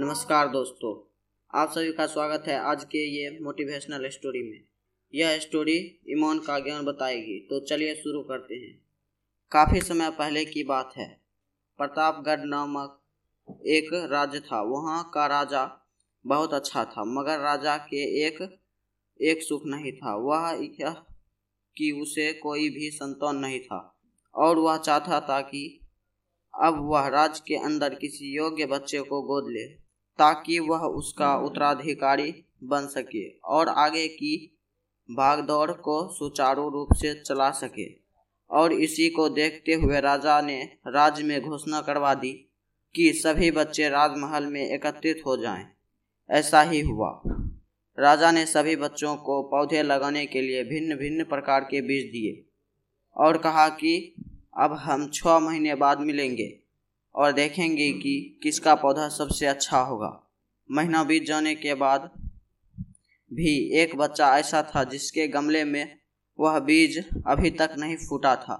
नमस्कार दोस्तों, आप सभी का स्वागत है आज के ये मोटिवेशनल स्टोरी में। यह स्टोरी ईमान का ज्ञान बताएगी, तो चलिए शुरू करते हैं। काफ़ी समय पहले की बात है, प्रतापगढ़ नामक एक राज्य था। वहाँ का राजा बहुत अच्छा था, मगर राजा के एक सुख नहीं था। वह यह कि उसे कोई भी संतान नहीं था और वह चाहता था कि अब वह राज्य के अंदर किसी योग्य बच्चे को गोद ले, ताकि वह उसका उत्तराधिकारी बन सके और आगे की भागदौड़ को सुचारू रूप से चला सके। और इसी को देखते हुए राजा ने राज्य में घोषणा करवा दी कि सभी बच्चे राजमहल में एकत्रित हो जाएं। ऐसा ही हुआ। राजा ने सभी बच्चों को पौधे लगाने के लिए भिन्न भिन्न प्रकार के बीज दिए और कहा कि अब हम 6 महीने बाद मिलेंगे और देखेंगे कि किसका पौधा सबसे अच्छा होगा। महीना बीत जाने के बाद भी एक बच्चा ऐसा था जिसके गमले में वह बीज अभी तक नहीं फूटा था,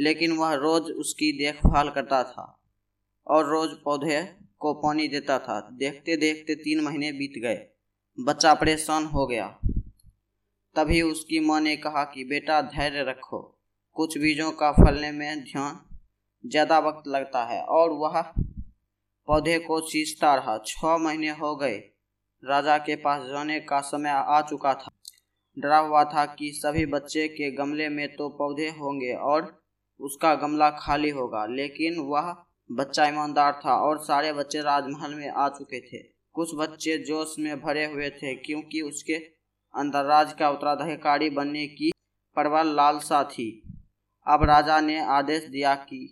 लेकिन वह रोज़ उसकी देखभाल करता था और रोज़ पौधे को पानी देता था। देखते देखते 3 महीने बीत गए। बच्चा परेशान हो गया। तभी उसकी माँ ने कहा कि बेटा धैर्य रखो, कुछ बीजों का फलने में ज़्यादा वक्त लगता है। और वह पौधे को सींचता रहा। 6 महीने हो गए। राजा के पास जाने का समय आ चुका था। डरा हुआ था कि सभी बच्चे के गमले में तो पौधे होंगे और उसका गमला खाली होगा, लेकिन वह बच्चा ईमानदार था और सारे बच्चे राजमहल में आ चुके थे। कुछ बच्चे जोश में भरे हुए थे क्योंकि उसके अंदर राज का उत्तराधिकारी बनने की प्रबल लालसा थी। अब राजा ने आदेश दिया कि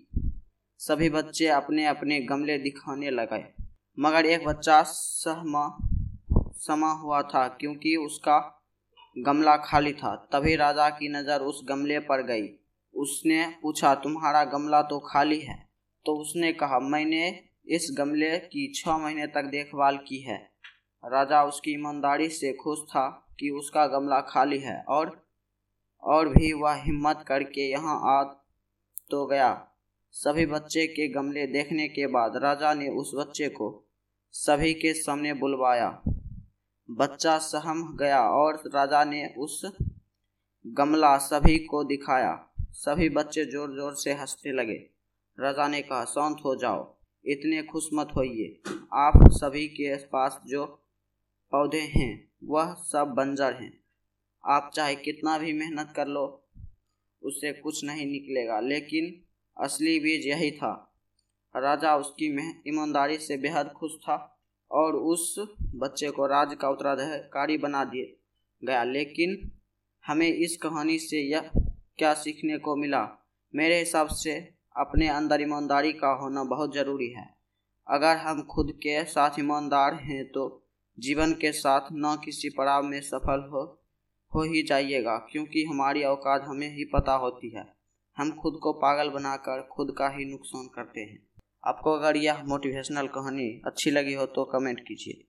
सभी बच्चे अपने अपने गमले दिखाने लगे, मगर एक बच्चा समा हुआ था क्योंकि उसका गमला खाली था। तभी राजा की नज़र उस गमले पर गई। उसने पूछा, तुम्हारा गमला तो खाली है? तो उसने कहा, मैंने इस गमले की 6 महीने तक देखभाल की है। राजा उसकी ईमानदारी से खुश था कि उसका गमला खाली है और भी वह हिम्मत करके यहाँ आ तो गया। सभी बच्चे के गमले देखने के बाद राजा ने उस बच्चे को सभी के सामने बुलवाया। बच्चा सहम गया और राजा ने उस गमला सभी को दिखाया। सभी बच्चे जोर जोर से हंसने लगे। राजा ने कहा, शांत हो जाओ, इतने खुश मत होइए। आप सभी के पास जो पौधे हैं वह सब बंजर हैं। आप चाहे कितना भी मेहनत कर लो, उससे कुछ नहीं निकलेगा, लेकिन असली बीज यही था। राजा उसकी ईमानदारी से बेहद खुश था और उस बच्चे को राज्य का उत्तराधिकारी बना दिया गया। लेकिन हमें इस कहानी से यह क्या सीखने को मिला? मेरे हिसाब से अपने अंदर ईमानदारी का होना बहुत ज़रूरी है। अगर हम खुद के साथ ईमानदार हैं तो जीवन के साथ न किसी पड़ाव में सफल हो ही जाइएगा, क्योंकि हमारी औकात हमें ही पता होती है। हम खुद को पागल बनाकर खुद का ही नुकसान करते हैं। आपको अगर यह मोटिवेशनल कहानी अच्छी लगी हो तो कमेंट कीजिए।